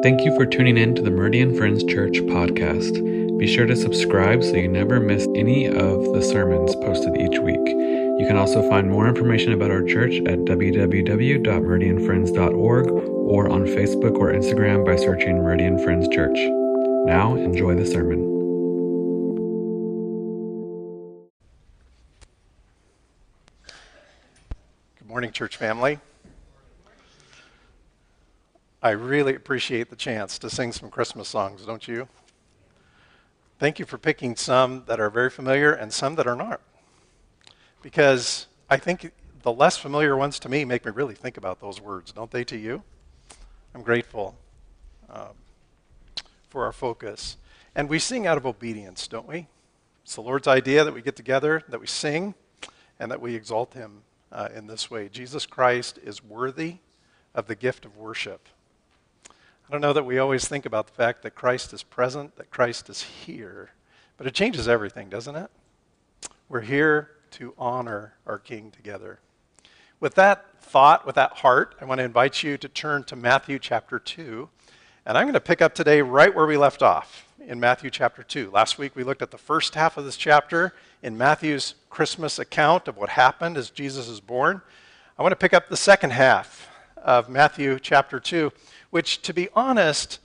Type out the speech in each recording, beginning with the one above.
Thank you for tuning in to the Meridian Friends Church podcast. Be sure to subscribe so you never miss any of the sermons posted each week. You can also find more information about our church at www.meridianfriends.org or on Facebook or Instagram by searching Meridian Friends Church. Now, enjoy the sermon. Morning, church family. I really appreciate the chance to sing some Christmas songs, don't you? Thank you for picking some that are very familiar and some that are not, because I think the less familiar ones to me make me really think about those words, don't they to you? I'm grateful for our focus. And we sing out of obedience, don't we? It's the Lord's idea that we get together, that we sing, and that we exalt him. In this way, Jesus Christ is worthy of the gift of worship. I don't know that we always think about the fact that Christ is present, that Christ is here, but it changes everything, doesn't it? We're here to honor our King together. With that thought, with that heart, I want to invite you to turn to Matthew chapter 2, and I'm going to pick up today right where we left off in Matthew chapter 2. Last week we looked at the first half of this chapter in Matthew's Christmas account of what happened as Jesus is born. I want to pick up the second half of Matthew chapter 2, which, to be honest,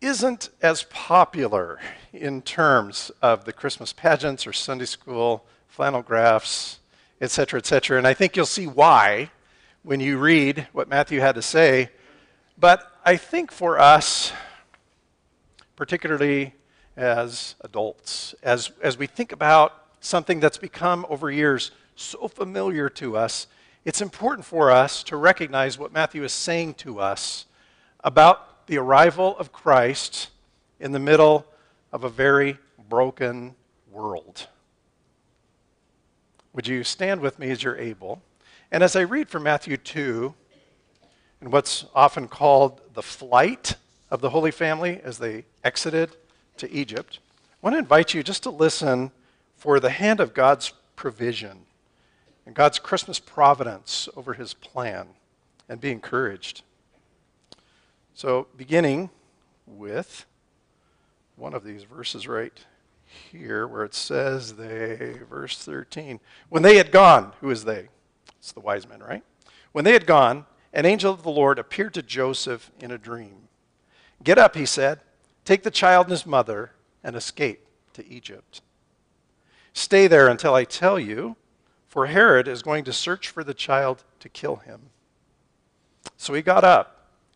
isn't as popular in terms of the Christmas pageants or Sunday school flannel graphs, etc., etc. And I think you'll see why when you read what Matthew had to say. But I think for us, particularly as adults, as we think about something that's become over years so familiar to us, it's important for us to recognize what Matthew is saying to us about the arrival of Christ in the middle of a very broken world. Would you stand with me as you're able? And as I read from Matthew 2, and what's often called the flight of the Holy Family as they exited to Egypt, I want to invite you just to listen for the hand of God's provision and God's Christmas providence over his plan, and be encouraged. So beginning with one of these verses right here where it says verse 13, when they had gone, who is they? It's the wise men, right? When they had gone, an angel of the Lord appeared to Joseph in a dream. Get up, he said, take the child and his mother and escape to Egypt. Stay there until I tell you, for Herod is going to search for the child to kill him. So he got up,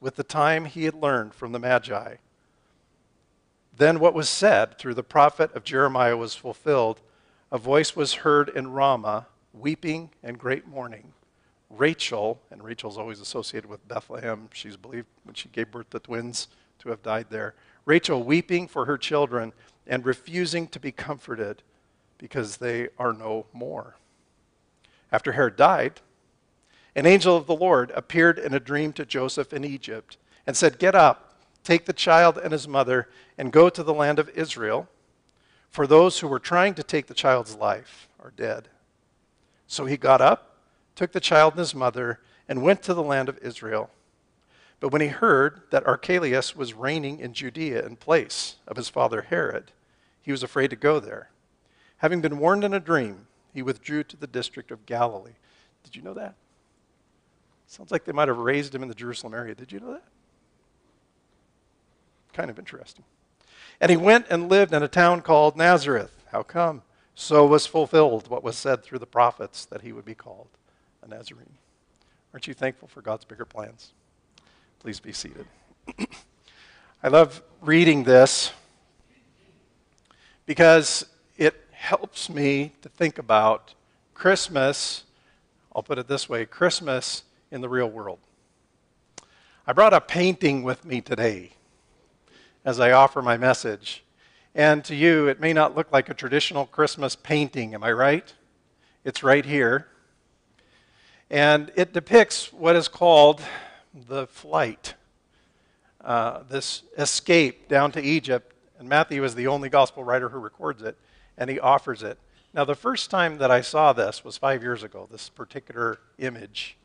with the time he had learned from the Magi. Then what was said through the prophet of Jeremiah was fulfilled. A voice was heard in Ramah, weeping and great mourning. Rachel, and Rachel's always associated with Bethlehem, she's believed when she gave birth to twins to have died there. Rachel weeping for her children and refusing to be comforted, because they are no more. After Herod died, an angel of the Lord appeared in a dream to Joseph in Egypt and said, get up, take the child and his mother, and go to the land of Israel, for those who were trying to take the child's life are dead. So he got up, took the child and his mother, and went to the land of Israel. But when he heard that Archelaus was reigning in Judea in place of his father Herod, he was afraid to go there. Having been warned in a dream, he withdrew to the district of Galilee. Did you know that? Sounds like they might have raised him in the Jerusalem area. Did you know that? Kind of interesting. And he went and lived in a town called Nazareth. How come? So was fulfilled what was said through the prophets, that he would be called a Nazarene. Aren't you thankful for God's bigger plans? Please be seated. I love reading this because it helps me to think about Christmas, I'll put it this way, Christmas in the real world. I brought a painting with me today. as I offer my message. And to you, it may not look like a traditional Christmas painting, am I right? It's right here. And it depicts what is called the flight, this escape down to Egypt. And Matthew is the only gospel writer who records it, and he offers it. Now, the first time that I saw this was 5 years ago, this particular image.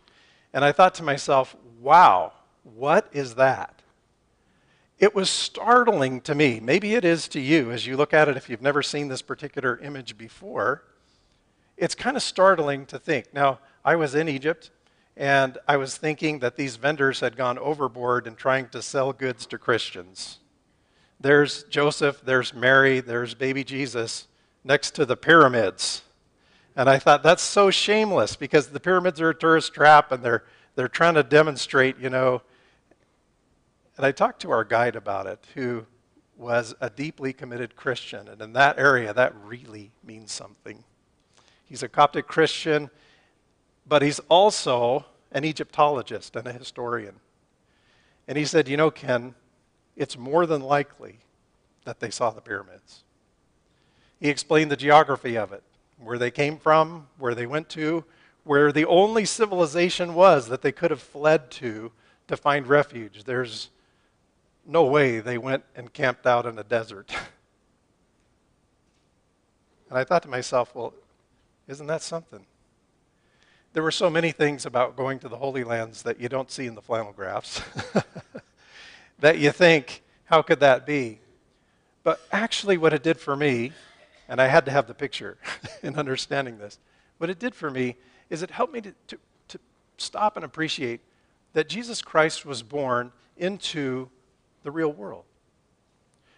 And I thought to myself, wow, what is that? It was startling to me. Maybe it is to you as you look at it if you've never seen this particular image before. It's kind of startling to think. Now, I was in Egypt, and I was thinking that these vendors had gone overboard in trying to sell goods to Christians. There's Joseph, there's Mary, there's baby Jesus next to the pyramids. And I thought, that's so shameless, because the pyramids are a tourist trap, and they're trying to demonstrate, you know. And I talked to our guide about it, who was a deeply committed Christian. And in that area, that really means something. He's a Coptic Christian, but he's also an Egyptologist and a historian. And he said, you know, Ken, it's more than likely that they saw the pyramids. He explained the geography of it, where they came from, where they went to, where the only civilization was that they could have fled to find refuge. There's no way they went and camped out in the desert. And I thought to myself, well, isn't that something? There were so many things about going to the Holy Lands that you don't see in the flannel graphs that you think, how could that be? But actually what it did for me, and I had to have the picture in understanding this, what it did for me is it helped me to stop and appreciate that Jesus Christ was born into the real world.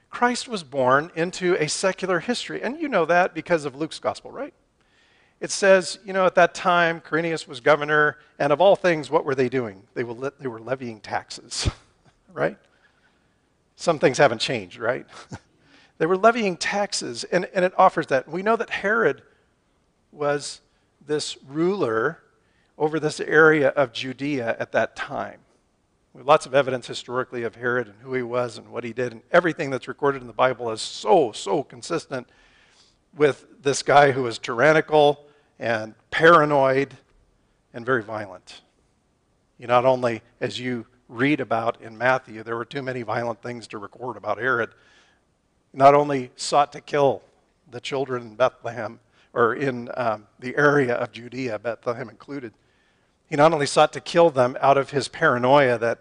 Christ was born into a secular history, and you know that because of Luke's gospel, right? It says, you know, at that time, Quirinius was governor, and of all things, what were they doing? They were levying taxes, right? Some things haven't changed, right? They were levying taxes, and it offers that. We know that Herod was this ruler over this area of Judea at that time. We have lots of evidence historically of Herod and who he was and what he did, and everything that's recorded in the Bible is so consistent with this guy who was tyrannical and paranoid and very violent. You not only, as you read about in Matthew, there were too many violent things to record about Herod, not only sought to kill the children in Bethlehem, or in the area of Judea, Bethlehem included, he not only sought to kill them out of his paranoia that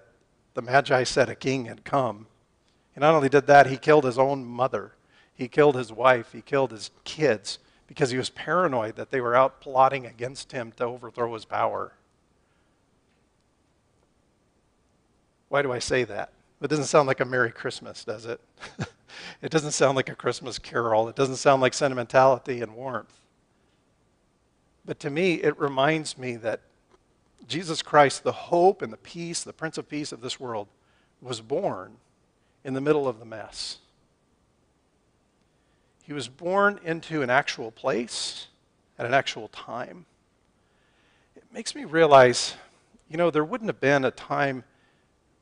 the Magi said a king had come, he not only did that, he killed his own mother, he killed his wife, he killed his kids, because he was paranoid that they were out plotting against him to overthrow his power. Why do I say that? It doesn't sound like a Merry Christmas, does it? It doesn't sound like a Christmas carol. It doesn't sound like sentimentality and warmth. But to me, it reminds me that Jesus Christ, the hope and the peace, the Prince of Peace of this world, was born in the middle of the mess. He was born into an actual place at an actual time. It makes me realize, you know, there wouldn't have been a time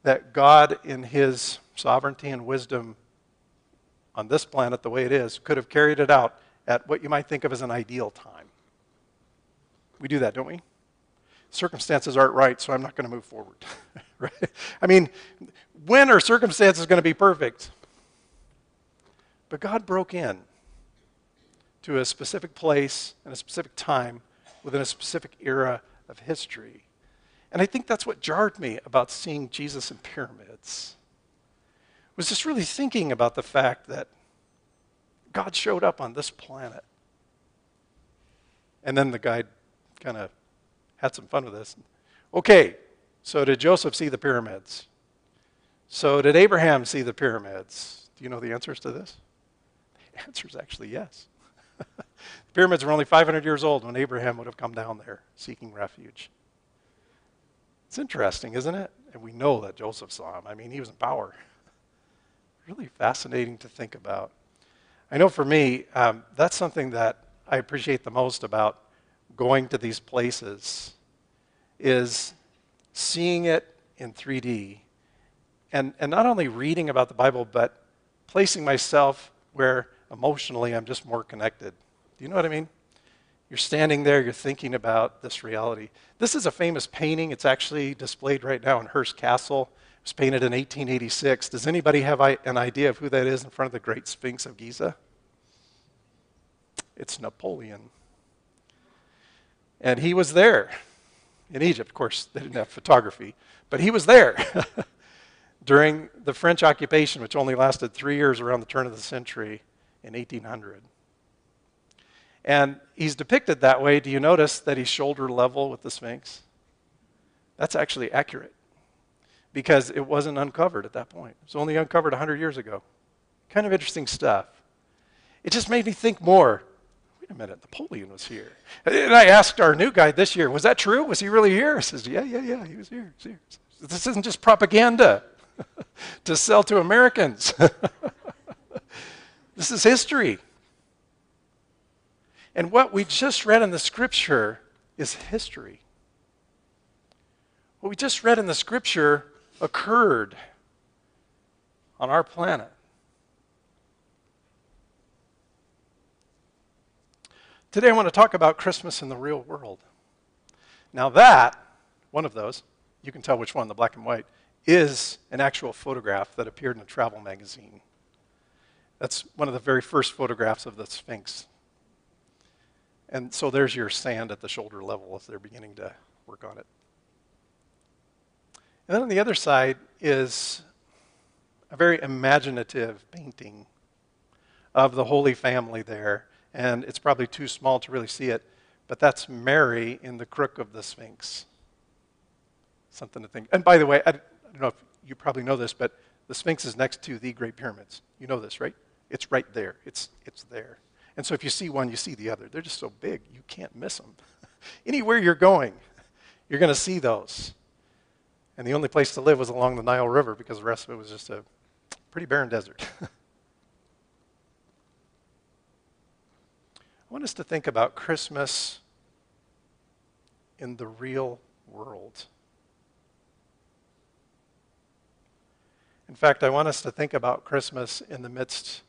that God, in his sovereignty and wisdom on this planet the way it is, could have carried it out at what you might think of as an ideal time. We do that, don't we? Circumstances aren't right, so I'm not going to move forward. Right? I mean, when are circumstances going to be perfect? But God broke in to a specific place and a specific time within a specific era of history. And I think that's what jarred me about seeing Jesus in pyramids. Was just really thinking about the fact that God showed up on this planet. And then the guide kind of had some fun with this. Okay, so did Joseph see the pyramids? So did Abraham see the pyramids? Do you know the answers to this? The answer is actually yes. The pyramids were only 500 years old when Abraham would have come down there seeking refuge. It's interesting, isn't it? And we know that Joseph saw him. I mean, he was in power. Really fascinating to think about. I know for me, that's something that I appreciate the most about going to these places is seeing it in 3D and not only reading about the Bible, but placing myself where emotionally I'm just more connected. Do you know what I mean? You're standing there, you're thinking about this reality. This is a famous painting. It's actually displayed right now in Hearst Castle. It was painted in 1886. Does anybody have an idea of who that is in front of the Great Sphinx of Giza? It's Napoleon. And he was there. In Egypt, of course, they didn't have photography, but he was there during the French occupation, which only lasted 3 years around the turn of the century in 1800. And he's depicted that way. Do you notice that he's shoulder level with the Sphinx? That's actually accurate because it wasn't uncovered at that point. It was only uncovered 100 years ago. Kind of interesting stuff. It just made me think more. Wait a minute, Napoleon was here. And I asked our new guy this year, was that true? Was he really here? He says, yeah, he was here. He was here. This isn't just propaganda to sell to Americans. This is history. And what we just read in the scripture is history. What we just read in the scripture occurred on our planet. Today I want to talk about Christmas in the real world. Now that, one of those, you can tell which one, the black and white, is an actual photograph that appeared in a travel magazine. That's one of the very first photographs of the Sphinx. And so there's your sand at the shoulder level as they're beginning to work on it. And then on the other side is a very imaginative painting of the Holy Family there. And it's probably too small to really see it, but that's Mary in the crook of the Sphinx. Something to think. And by the way, I don't know if you probably know this, but the Sphinx is next to the Great Pyramids. You know this, right? It's right there. It's there. And so if you see one, you see the other. They're just so big, you can't miss them. Anywhere you're going, you're going to see those. And the only place to live was along the Nile River because the rest of it was just a pretty barren desert. I want us to think about Christmas in the real world. In fact, I want us to think about Christmas in the midst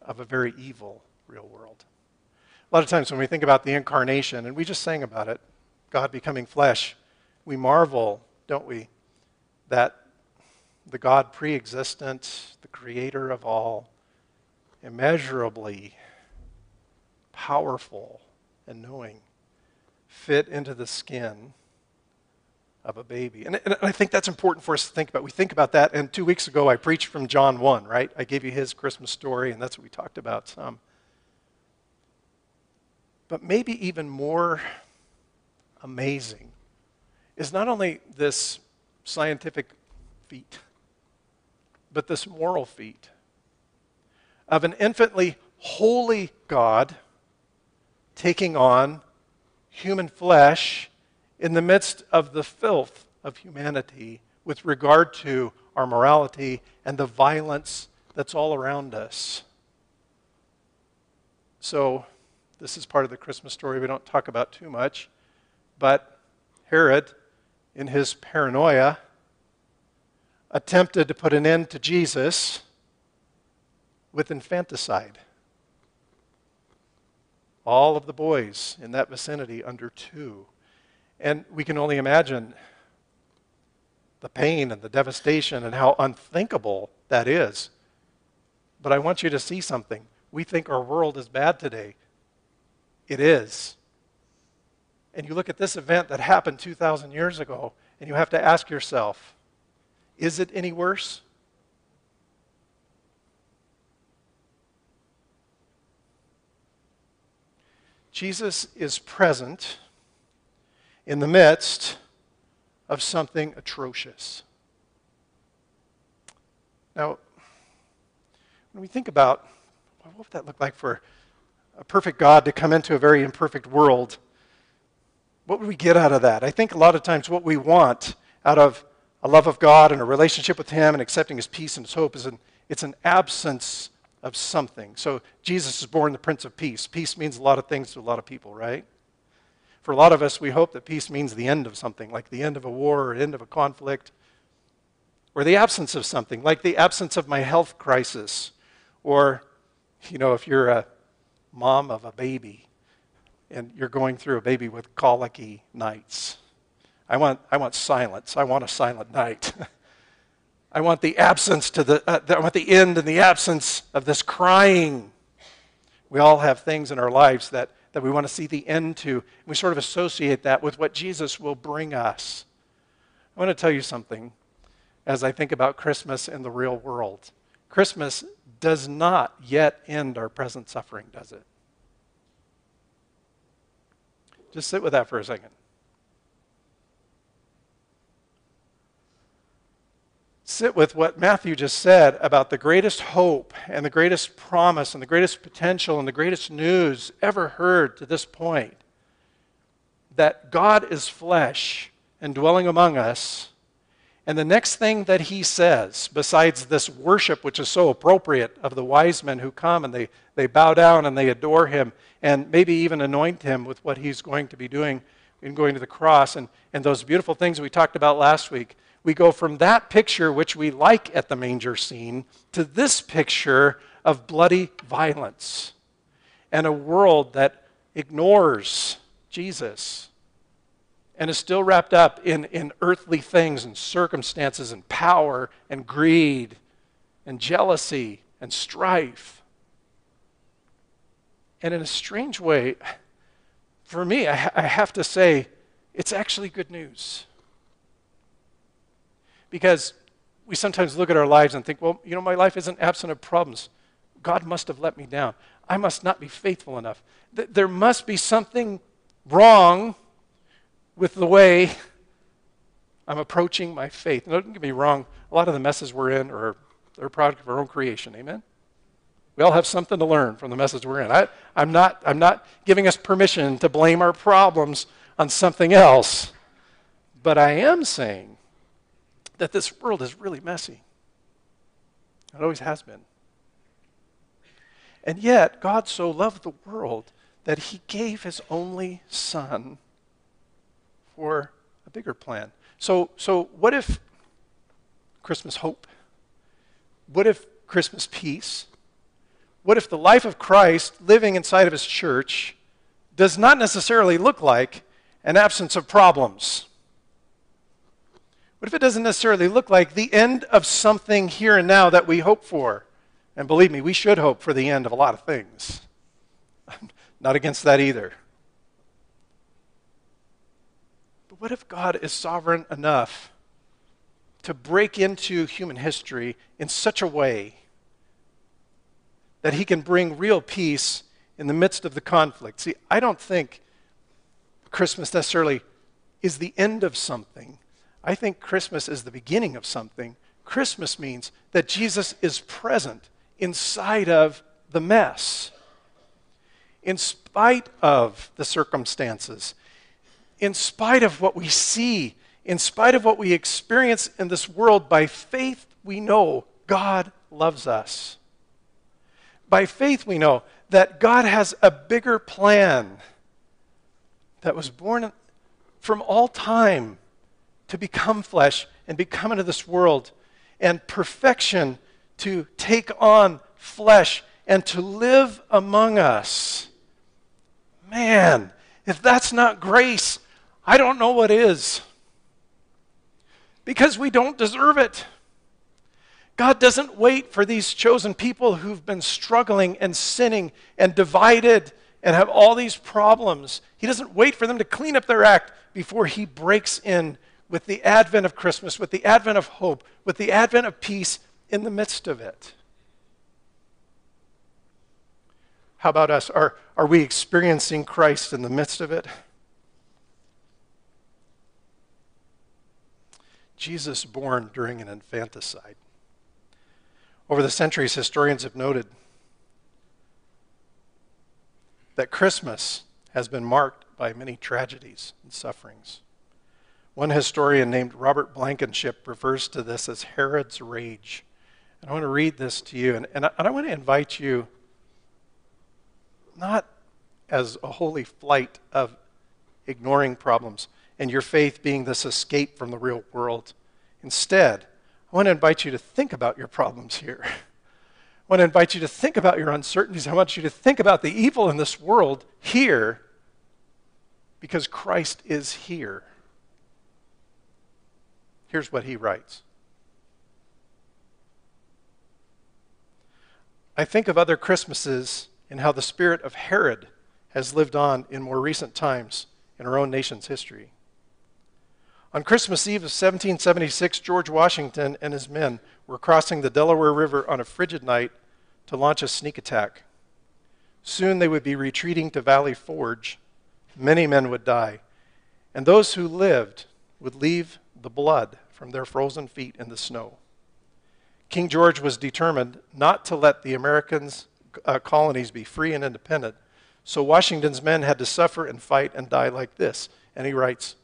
of a very evil real world. A lot of times when we think about the incarnation, and we just sang about it, God becoming flesh, we marvel, don't we, that the God pre-existent, the creator of all, immeasurably powerful and knowing, fit into the skin of a baby. And I think that's important for us to think about. We think about that, and 2 weeks ago I preached from John 1, right? I gave you his Christmas story, and that's what we talked about some. But maybe even more amazing is not only this scientific feat, but this moral feat of an infinitely holy God taking on human flesh in the midst of the filth of humanity with regard to our morality and the violence that's all around us. So this is part of the Christmas story we don't talk about too much, but Herod, in his paranoia, attempted to put an end to Jesus with infanticide. All of the boys in that vicinity under 2. And we can only imagine the pain and the devastation and how unthinkable that is. But I want you to see something. We think our world is bad today. It is. And you look at this event that happened 2,000 years ago, and you have to ask yourself, is it any worse? Jesus is present in the midst of something atrocious. Now, when we think about what would that look like for a perfect God to come into a very imperfect world, what would we get out of that? I think a lot of times what we want out of a love of God and a relationship with Him and accepting His peace and His hope is it's an absence of something. So Jesus is born the Prince of Peace. Peace means a lot of things to a lot of people, right? For a lot of us, we hope that peace means the end of something, like the end of a war or end of a conflict, or the absence of something, like the absence of my health crisis, Or, you know, if you're a mom of a baby and you're going through a baby with colicky nights. I want silence. I want a silent night. I want the absence to the, I want the end and the absence of this crying. We all have things in our lives that we want to see the end to. We sort of associate that with what Jesus will bring us. I want to tell you something as I think about Christmas in the real world. Christmas does not yet end our present suffering, does it? Just sit with that for a second. Sit with what Matthew just said about the greatest hope and the greatest promise and the greatest potential and the greatest news ever heard to this point. That God is flesh and dwelling among us. And the next thing that he says, besides this worship, which is so appropriate of the wise men who come and they bow down and they adore him and maybe even anoint him with what he's going to be doing in going to the cross and those beautiful things we talked about last week. We go from that picture, which we like at the manger scene, to this picture of bloody violence and a world that ignores Jesus and is still wrapped up in earthly things and circumstances and power and greed and jealousy and strife. And in a strange way, for me, I have to say, it's actually good news. Because we sometimes look at our lives and think, well, you know, my life isn't absent of problems. God must have let me down. I must not be faithful enough. There must be something wrong with the way I'm approaching my faith. Now, don't get me wrong. A lot of the messes we're in are a product of our own creation. Amen? We all have something to learn from the messes we're in. I'm not giving us permission to blame our problems on something else. But I am saying that this world is really messy. It always has been. And yet, God so loved the world that he gave his only son for a bigger plan. So what if Christmas hope? What if Christmas peace? What if the life of Christ living inside of his church does not necessarily look like an absence of problems? What if it doesn't necessarily look like the end of something here and now that we hope for? And believe me, we should hope for the end of a lot of things. I'm not against that either. But what if God is sovereign enough to break into human history in such a way that he can bring real peace in the midst of the conflict? See, I don't think Christmas necessarily is the end of something. I think Christmas is the beginning of something. Christmas means that Jesus is present inside of the mess, in spite of the circumstances, in spite of what we see, in spite of what we experience in this world. By faith, we know God loves us. By faith, we know that God has a bigger plan that was born from all time to become flesh and become into this world, and perfection to take on flesh and to live among us. Man, if that's not grace, I don't know what is. Because we don't deserve it. God doesn't wait for these chosen people who've been struggling and sinning and divided and have all these problems. He doesn't wait for them to clean up their act before he breaks in with the advent of Christmas, with the advent of hope, with the advent of peace in the midst of it. How about us? Are we experiencing Christ in the midst of it? Jesus born during an infanticide. Over the centuries, historians have noted that Christmas has been marked by many tragedies and sufferings. One historian named Robert Blankenship refers to this as Herod's rage. And I want to read this to you, and I want to invite you, not as a holy flight of ignoring problems and your faith being this escape from the real world. Instead, I want to invite you to think about your problems here. I want to invite you to think about your uncertainties. I want you to think about the evil in this world here, because Christ is here. Here's what he writes. I think of other Christmases and how the spirit of Herod has lived on in more recent times in our own nation's history. On Christmas Eve of 1776, George Washington and his men were crossing the Delaware River on a frigid night to launch a sneak attack. Soon they would be retreating to Valley Forge. Many men would die, and those who lived would leave the blood from their frozen feet in the snow. King George was determined not to let the Americans' colonies be free and independent, so Washington's men had to suffer and fight and die like this. And he writes,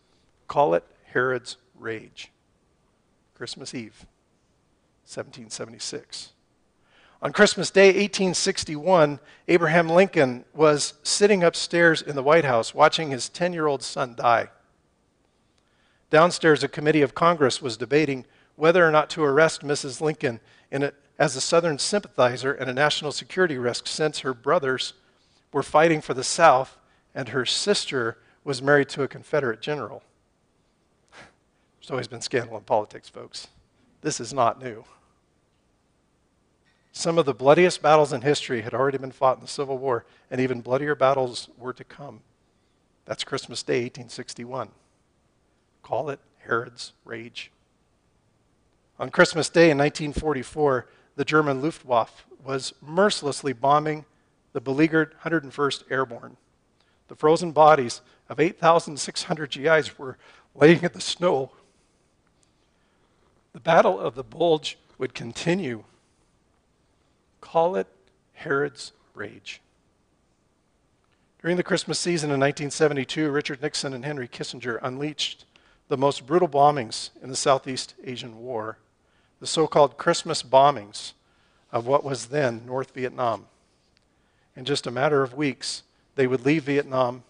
"Call it Herod's rage." Christmas Eve, 1776. On Christmas Day, 1861, Abraham Lincoln was sitting upstairs in the White House watching his 10-year-old son die. Downstairs, a committee of Congress was debating whether or not to arrest Mrs. Lincoln as a Southern sympathizer and a national security risk, since her brothers were fighting for the South and her sister was married to a Confederate general. There's always been scandal in politics, folks. This is not new. Some of the bloodiest battles in history had already been fought in the Civil War, and even bloodier battles were to come. That's Christmas Day, 1861. Call it Herod's rage. On Christmas Day in 1944, the German Luftwaffe was mercilessly bombing the beleaguered 101st Airborne. The frozen bodies of 8,600 GIs were laying in the snow. The Battle of the Bulge would continue. Call it Herod's rage. During the Christmas season in 1972, Richard Nixon and Henry Kissinger unleashed the most brutal bombings in the Southeast Asian War, the so-called Christmas bombings of what was then North Vietnam. In just a matter of weeks, they would leave Vietnam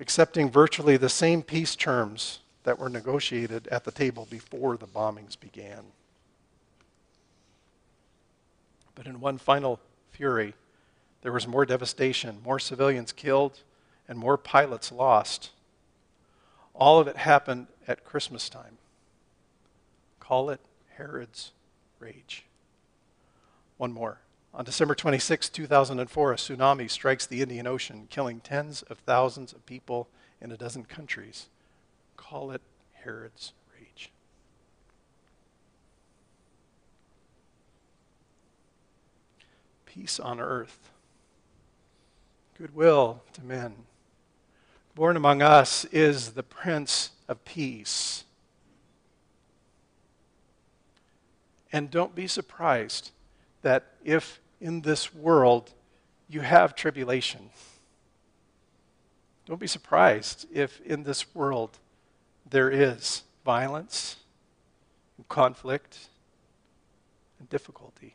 accepting virtually the same peace terms that were negotiated at the table before the bombings began. But in one final fury, there was more devastation, more civilians killed, and more pilots lost. All of it happened at Christmas time. Call it Herod's rage. One more. On December 26, 2004, a tsunami strikes the Indian Ocean, killing tens of thousands of people in a dozen countries. Call it Herod's rage. Peace on earth, goodwill to men. Born among us is the Prince of Peace. And don't be surprised that if in this world you have tribulation, don't be surprised if in this world there is violence, and conflict, and difficulty.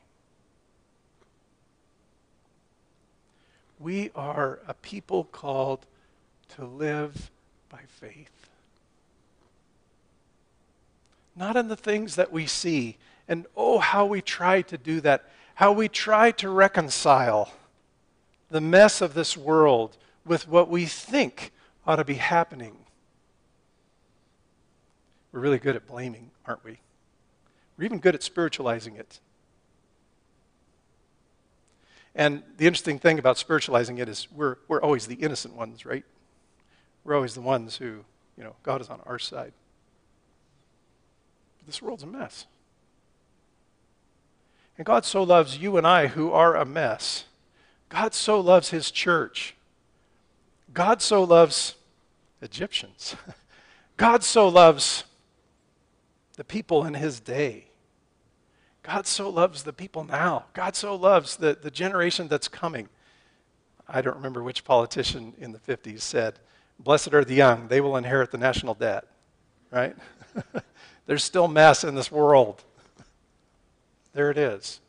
We are a people called to live by faith. Not in the things that we see, and oh, how we try to do that, how we try to reconcile the mess of this world with what we think ought to be happening. We're really good at blaming, aren't we? We're even good at spiritualizing it. And the interesting thing about spiritualizing it is we're always the innocent ones, right? We're always the ones who, God is on our side. But this world's a mess. And God so loves you and I, who are a mess. God so loves his church. God so loves Egyptians. God so loves the people in his day. God so loves the people now. God so loves the generation that's coming. I don't remember which politician in the 50s said, "Blessed are the young, they will inherit the national debt." Right? There's still mess in this world. There it is.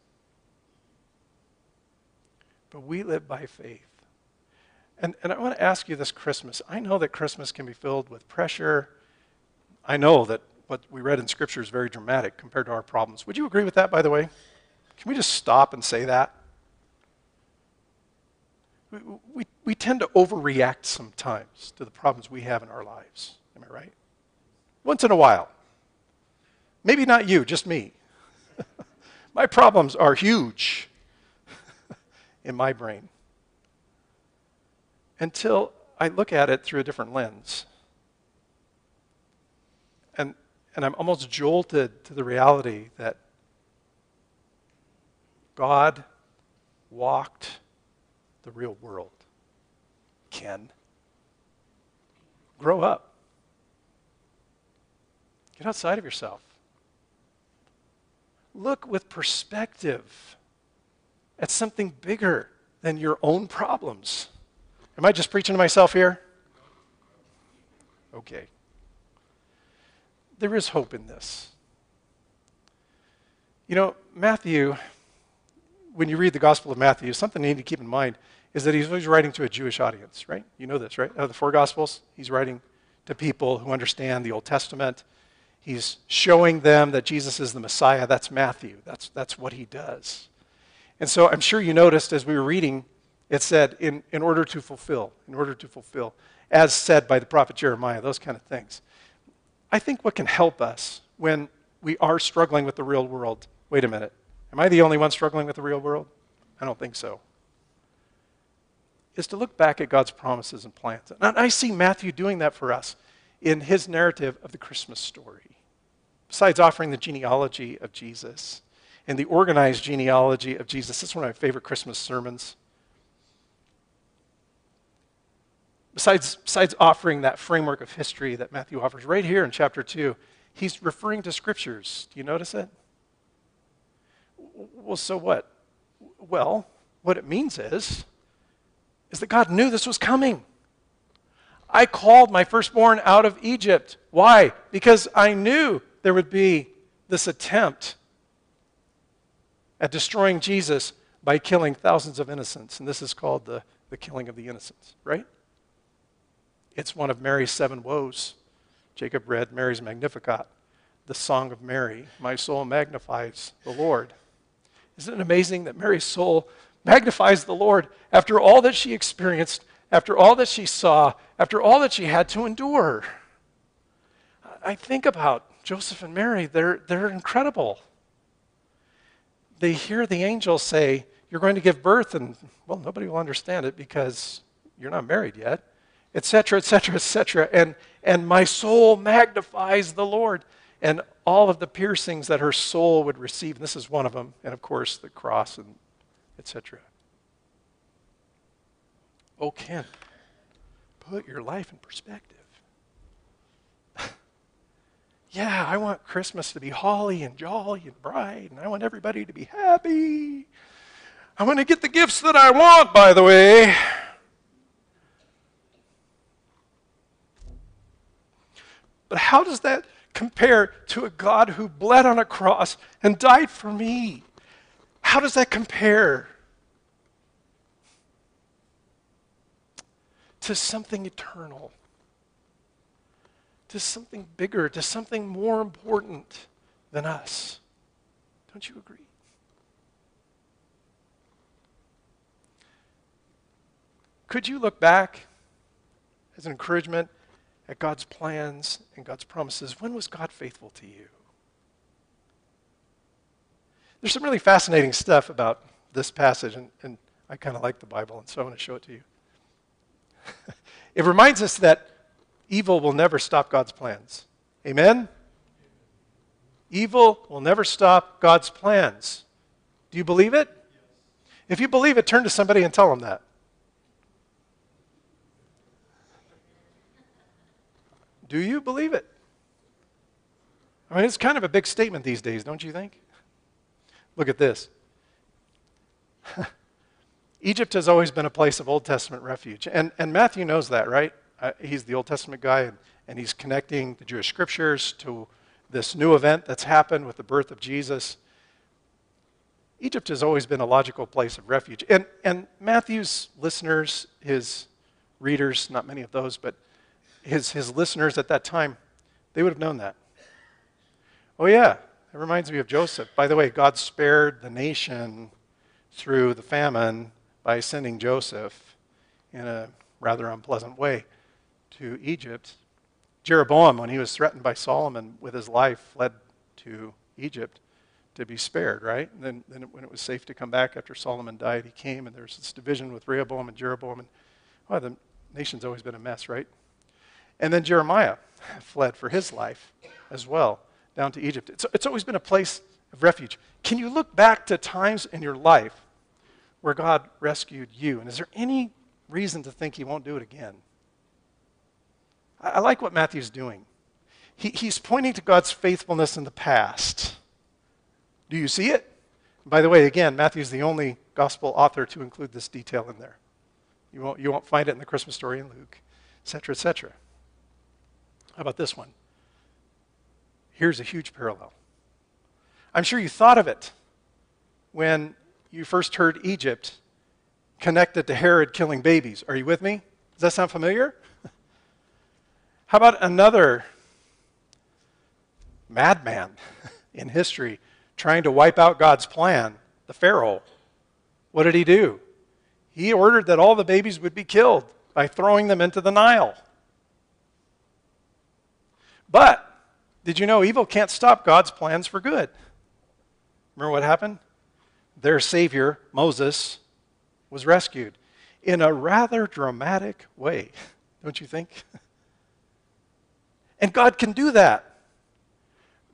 But we live by faith. And I want to ask you this Christmas. I know that Christmas can be filled with pressure. I know that what we read in Scripture is very dramatic compared to our problems. Would you agree with that, by the way? Can we just stop and say that? We tend to overreact sometimes to the problems we have in our lives. Am I right? Once in a while. Maybe not you, just me. My problems are huge in my brain. Until I look at it through a different lens. And I'm almost jolted to the reality that God walked the real world. Ken, grow up. Get outside of yourself. Look with perspective at something bigger than your own problems. Am I just preaching to myself here? Okay. There is hope in this. You know, Matthew, when you read the Gospel of Matthew, something you need to keep in mind is that he's always writing to a Jewish audience, right? You know this, right? Out of the four Gospels, he's writing to people who understand the Old Testament. He's showing them that Jesus is the Messiah. That's Matthew. That's what he does. And so I'm sure you noticed as we were reading, it said, in order to fulfill, as said by the prophet Jeremiah, those kind of things. I think what can help us when we are struggling with the real world, wait a minute, am I the only one struggling with the real world? I don't think so. Is to look back at God's promises and plans. And I see Matthew doing that for us in his narrative of the Christmas story. Besides offering the genealogy of Jesus and the organized genealogy of Jesus, this is one of my favorite Christmas sermons. Besides offering that framework of history that Matthew offers right here in chapter 2, he's referring to scriptures. Do you notice it? Well, so what? Well, what it means is that God knew this was coming. I called my firstborn out of Egypt. Why? Because I knew there would be this attempt at destroying Jesus by killing thousands of innocents. And this is called the killing of the innocents, right? It's one of Mary's seven woes. Jacob read Mary's Magnificat, the song of Mary. My soul magnifies the Lord. Isn't it amazing that Mary's soul magnifies the Lord after all that she experienced, after all that she saw, after all that she had to endure? I think about Joseph and Mary. They're incredible. They hear the angel say, you're going to give birth, and, well, nobody will understand it because you're not married yet. Etc., etc., etc. And my soul magnifies the Lord. And all of the piercings that her soul would receive, and this is one of them, and of course the cross, and etc. Oh, Ken, put your life in perspective. Yeah, I want Christmas to be holly and jolly and bright, and I want everybody to be happy. I want to get the gifts that I want, by the way. But how does that compare to a God who bled on a cross and died for me? How does that compare to something eternal, to something bigger, to something more important than us? Don't you agree? Could you look back as an encouragement at God's plans and God's promises? When was God faithful to you? There's some really fascinating stuff about this passage, and I kind of like the Bible, and so I want to show it to you. It reminds us that evil will never stop God's plans. Amen? Evil will never stop God's plans. Do you believe it? If you believe it, turn to somebody and tell them that. Do you believe it? I mean, it's kind of a big statement these days, don't you think? Look at this. Egypt has always been a place of Old Testament refuge. And Matthew knows that, right? He's the Old Testament guy, and he's connecting the Jewish scriptures to this new event that's happened with the birth of Jesus. Egypt has always been a logical place of refuge. And Matthew's listeners, his readers, not many of those, but his listeners at that time, they would have known that. Oh yeah, It reminds me of Joseph. By the way, God spared the nation through the famine by sending Joseph in a rather unpleasant way to Egypt. Jeroboam, when he was threatened by Solomon with his life, fled to Egypt to be spared, right? And then when it was safe to come back after Solomon died, he came, and there's this division with Rehoboam and Jeroboam, and well, the nation's always been a mess, right? And then Jeremiah fled for his life as well down to Egypt. It's always been a place of refuge. Can you look back to times in your life where God rescued you? And is there any reason to think he won't do it again? I like what Matthew's doing. He's pointing to God's faithfulness in the past. Do you see it? By the way, again, Matthew's the only gospel author to include this detail in there. You won't find it in the Christmas story in Luke, et cetera, et cetera. How about this one? Here's a huge parallel. I'm sure you thought of it when you first heard Egypt connected to Herod killing babies. Are you with me? Does that sound familiar? How about another madman in history trying to wipe out God's plan, the Pharaoh? What did he do? He ordered that all the babies would be killed by throwing them into the Nile. But did you know evil can't stop God's plans for good? Remember what happened? Their savior, Moses, was rescued in a rather dramatic way, don't you think? And God can do that.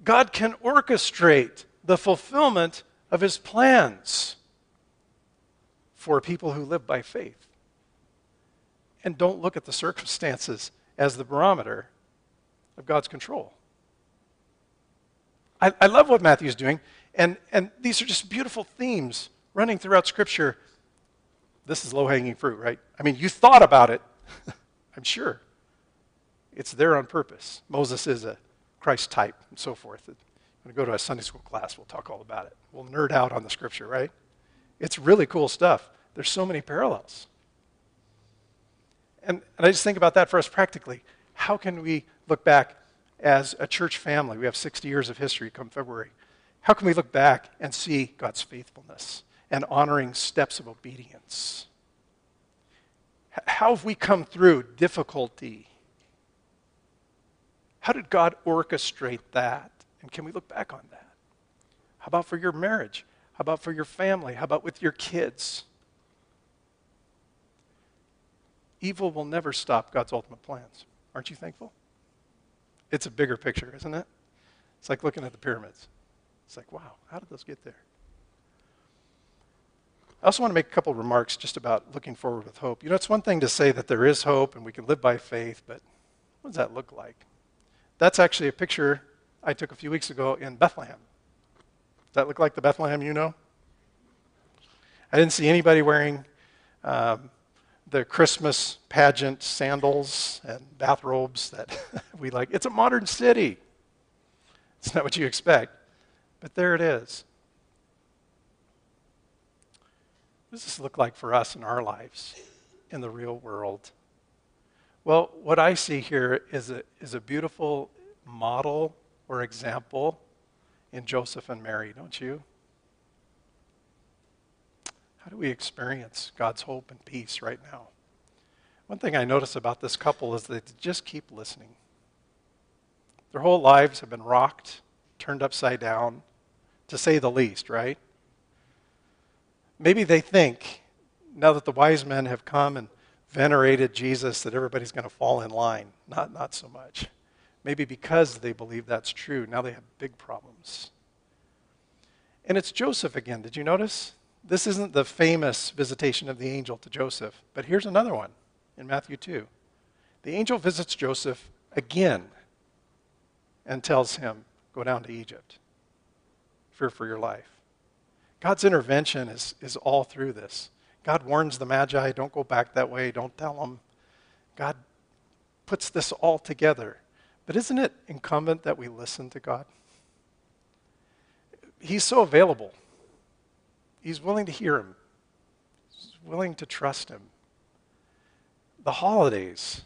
God can orchestrate the fulfillment of his plans for people who live by faith and don't look at the circumstances as the barometer of God's control. I love what Matthew's doing, and these are just beautiful themes running throughout Scripture. This is low-hanging fruit, right? I mean, you thought about it, I'm sure. It's there on purpose. Moses is a Christ type and so forth. I'm going to go to a Sunday school class. We'll talk all about it. We'll nerd out on the scripture, right? It's really cool stuff. There's so many parallels. And I just think about that for us practically. How can we look back as a church family? We have 60 years of history come February. How can we look back and see God's faithfulness and honoring steps of obedience? How have we come through difficulty? How did God orchestrate that? And can we look back on that? How about for your marriage? How about for your family? How about with your kids? Evil will never stop God's ultimate plans. Aren't you thankful? It's a bigger picture, isn't it? It's like looking at the pyramids. It's like, wow, how did those get there? I also want to make a couple remarks just about looking forward with hope. You know, it's one thing to say that there is hope and we can live by faith, but what does that look like? That's actually a picture I took a few weeks ago in Bethlehem. Does that look like the Bethlehem you know? I didn't see anybody wearing the Christmas pageant sandals and bathrobes that we like. It's a modern city. It's not what you expect, but there it is. What does this look like for us in our lives, in the real world? Well, what I see here is a beautiful model or example in Joseph and Mary, don't you? How do we experience God's hope and peace right now? One thing I notice about this couple is that they just keep listening. Their whole lives have been rocked, turned upside down, to say the least, right? Maybe they think, now that the wise men have come and venerated Jesus, that everybody's going to fall in line. Not so much. Maybe because they believe that's true, now they have big problems. And it's Joseph again. Did you notice? This isn't the famous visitation of the angel to Joseph, but here's another one in Matthew 2. The angel visits Joseph again and tells him, go down to Egypt. Fear for your life. God's intervention is all through this. God warns the Magi, don't go back that way, don't tell them. God puts this all together. But isn't it incumbent that we listen to God? He's so available. He's willing to hear him. He's willing to trust him. The holidays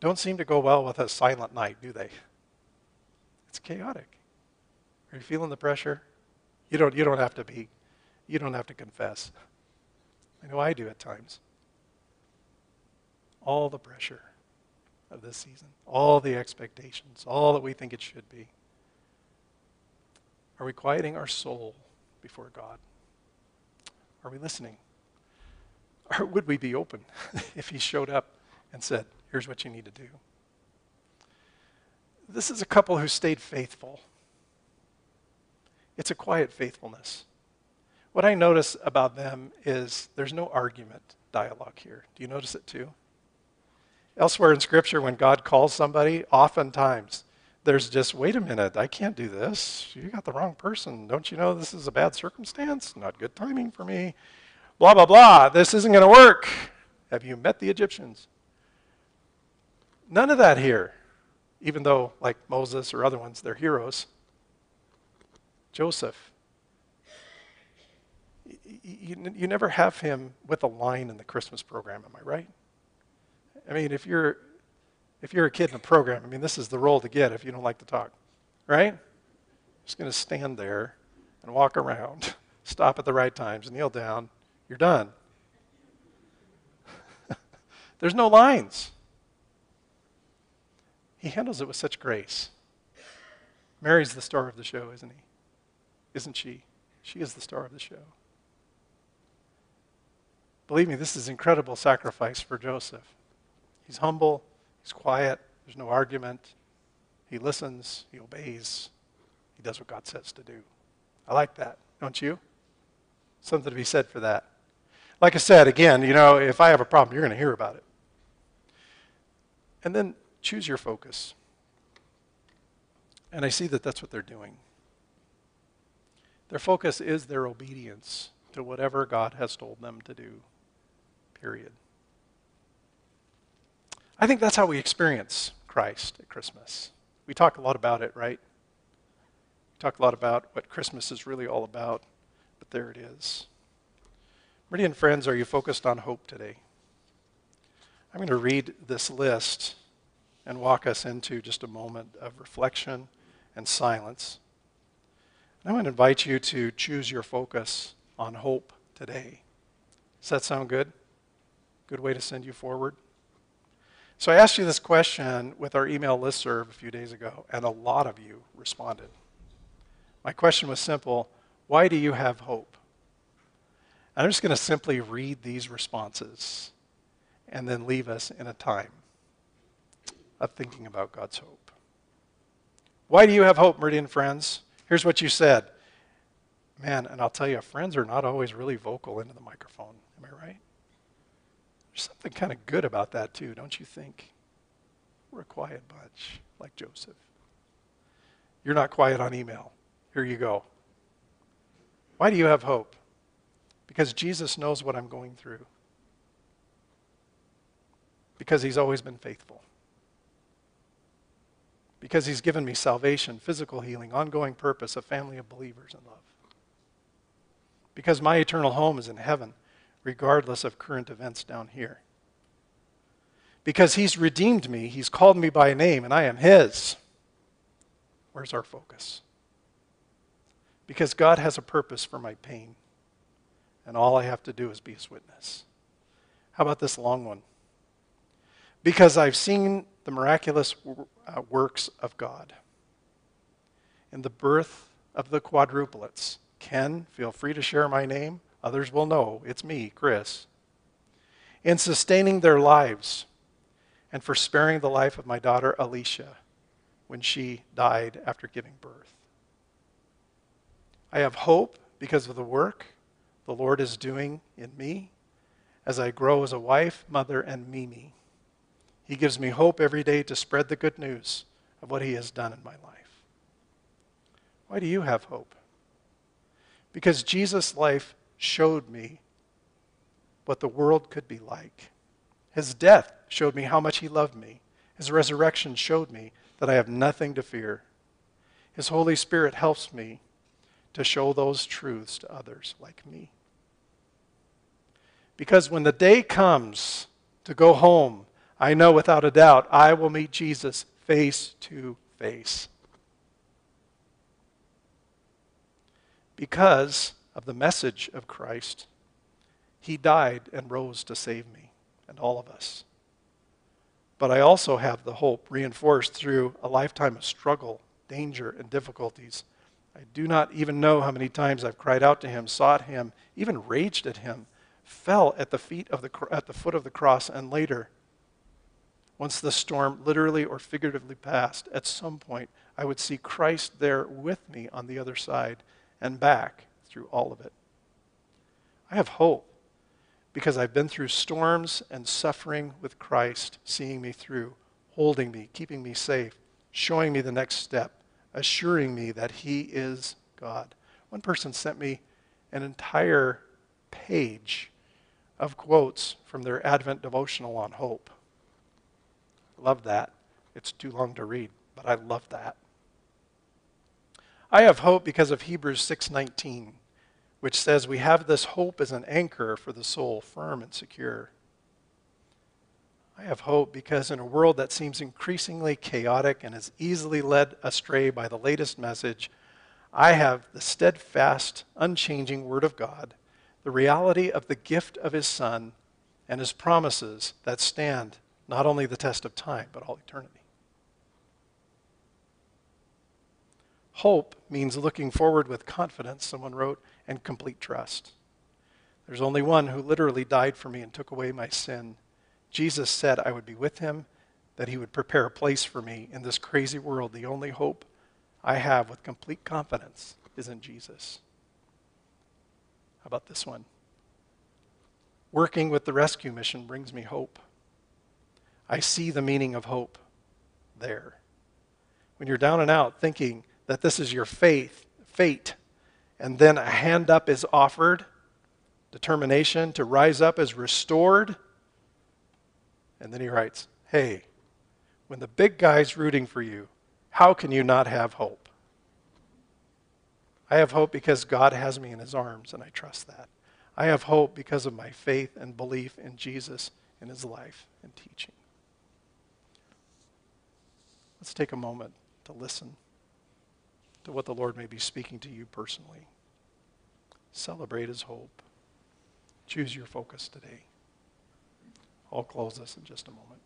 don't seem to go well with a silent night, do they? It's chaotic. Are you feeling the pressure? You don't have to be. You don't have to confess. I know I do at times. All the pressure of this season, all the expectations, all that we think it should be. Are we quieting our soul before God? Are we listening? Or would we be open if he showed up and said, here's what you need to do? This is a couple who stayed faithful. It's a quiet faithfulness. What I notice about them is there's no argument dialogue here. Do you notice it too? Elsewhere in Scripture, when God calls somebody, oftentimes there's just, wait a minute, I can't do this. You got the wrong person. Don't you know this is a bad circumstance? Not good timing for me. Blah, blah, blah. This isn't going to work. Have you met the Egyptians? None of that here, even though, like Moses or other ones, they're heroes. Joseph, you never have him with a line in the Christmas program, am I right? I mean, if you're a kid in a program, I mean, this is the role to get if you don't like to talk, right? Just going to stand there and walk around, stop at the right times, kneel down, you're done. There's no lines. He handles it with such grace. Mary's the star of the show, isn't he? Isn't she? She is the star of the show. Believe me, this is incredible sacrifice for Joseph. He's humble. He's quiet. There's no argument. He listens. He obeys. He does what God says to do. I like that, don't you? Something to be said for that. Like I said, again, you know, if I have a problem, you're going to hear about it. And then choose your focus. And I see that that's what they're doing. Their focus is their obedience to whatever God has told them to do, period. I think that's how we experience Christ at Christmas. We talk a lot about it, right? We talk a lot about what Christmas is really all about, but there it is. Meridian friends, are you focused on hope today? I'm going to read this list and walk us into just a moment of reflection and silence. And I'm going to invite you to choose your focus on hope today. Does that sound good? Good way to send you forward? So I asked you this question with our email listserv a few days ago, and a lot of you responded. My question was simple: why do you have hope? And I'm just going to simply read these responses and then leave us in a time of thinking about God's hope. Why do you have hope, Meridian friends? Here's what you said. Man, and I'll tell you, friends are not always really vocal into the microphone. Am I right? There's something kind of good about that too, don't you think? We're a quiet bunch, like Joseph. You're not quiet on email. Here you go. Why do you have hope? Because Jesus knows what I'm going through. Because he's always been faithful. Because he's given me salvation, physical healing, ongoing purpose, a family of believers in love. Because my eternal home is in heaven, regardless of current events down here. Because he's redeemed me, he's called me by name, and I am his. Where's our focus? Because God has a purpose for my pain, and all I have to do is be his witness. How about this long one? Because I've seen the miraculous works of God. In the birth of the quadruplets, Ken, feel free to share my name. Others will know. It's me, Chris. In sustaining their lives and for sparing the life of my daughter, Alicia, when she died after giving birth. I have hope because of the work the Lord is doing in me as I grow as a wife, mother, and Mimi. He gives me hope every day to spread the good news of what he has done in my life. Why do you have hope? Because Jesus' life showed me what the world could be like. His death showed me how much he loved me. His resurrection showed me that I have nothing to fear. His Holy Spirit helps me to show those truths to others like me. Because when the day comes to go home, I know without a doubt I will meet Jesus face to face. because of the message of Christ. He died and rose to save me and all of us. But I also have the hope reinforced through a lifetime of struggle, danger, and difficulties. I do not even know how many times I've cried out to him, sought him, even raged at him, fell at the foot of the cross, and later, once the storm literally or figuratively passed, at some point I would see Christ there with me on the other side and back through all of it. I have hope because I've been through storms and suffering with Christ, seeing me through, holding me, keeping me safe, showing me the next step, assuring me that he is God. One person sent me an entire page of quotes from their Advent devotional on hope. Love that. It's too long to read, but I love that. I have hope because of Hebrews 6:19, which says we have this hope as an anchor for the soul, firm and secure. I have hope because in a world that seems increasingly chaotic and is easily led astray by the latest message, I have the steadfast, unchanging Word of God, the reality of the gift of his Son, and his promises that stand not only the test of time, but all eternity. Hope means looking forward with confidence, someone wrote, and complete trust. There's only one who literally died for me and took away my sin. Jesus said I would be with him, that he would prepare a place for me in this crazy world. The only hope I have with complete confidence is in Jesus. How about this one? Working with the rescue mission brings me hope. I see the meaning of hope there. When you're down and out thinking that this is your fate, and then a hand up is offered, determination to rise up is restored, and then he writes, hey, when the big guy's rooting for you, how can you not have hope? I have hope because God has me in his arms, and I trust that. I have hope because of my faith and belief in Jesus, in his life and teaching. Let's take a moment to listen to what the Lord may be speaking to you personally. Celebrate his hope. Choose your focus today. I'll close this in just a moment.